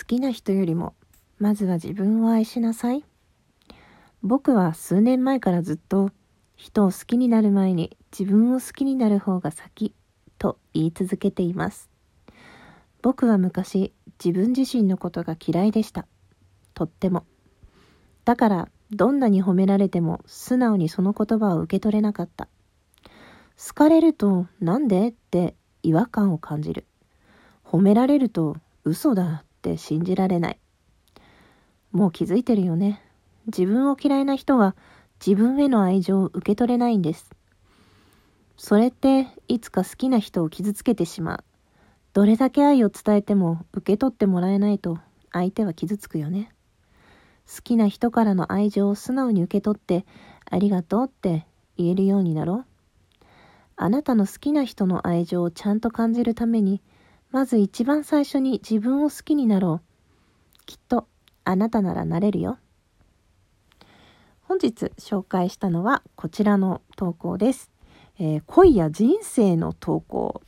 好きな人よりもまずは自分を愛しなさい。僕は数年前からずっと人を好きになる前に自分を好きになる方が先と言い続けています。僕は昔自分自身のことが嫌いでした。とっても。だからどんなに褒められても素直にその言葉を受け取れなかった。好かれるとなんでって違和感を感じる。褒められると嘘だって信じられない。もう気づいてるよね。自分を嫌いな人は自分への愛情を受け取れないんです。それっていつか好きな人を傷つけてしまう。どれだけ愛を伝えても受け取ってもらえないと相手は傷つくよね。好きな人からの愛情を素直に受け取ってありがとうって言えるようになろう。あなたの好きな人の愛情をちゃんと感じるために、まず一番最初に自分を好きになろう。きっとあなたならなれるよ。本日紹介したのはこちらの投稿です。恋や人生の投稿。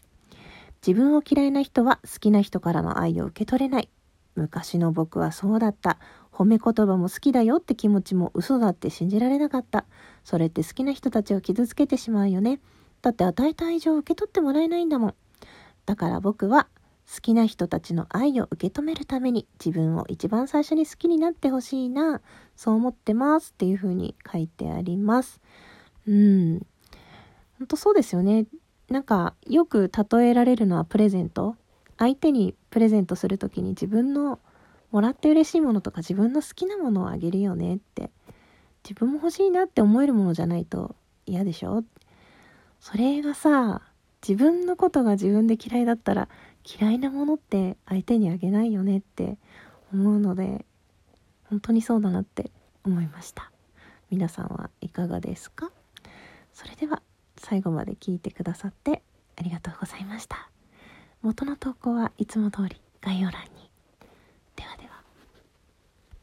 自分を嫌いな人は好きな人からの愛を受け取れない。昔の僕はそうだった。褒め言葉も好きだよって気持ちも嘘だって信じられなかった。それって好きな人たちを傷つけてしまうよね。だって与えた愛情を受け取ってもらえないんだもん。だから僕は好きな人たちの愛を受け止めるために自分を一番最初に好きになってほしいな、そう思ってますっていう風に書いてあります。本当そうですよね。なんかよく例えられるのはプレゼント。相手にプレゼントするときに自分のもらって嬉しいものとか自分の好きなものをあげるよねって、自分も欲しいなって思えるものじゃないと嫌でしょ。それがさ、自分のことが自分で嫌いだったら嫌いなものって相手にあげないよねって思うので、本当にそうだなって思いました。皆さんはいかがですか？それでは最後まで聞いてくださってありがとうございました。元の投稿はいつも通り概要欄に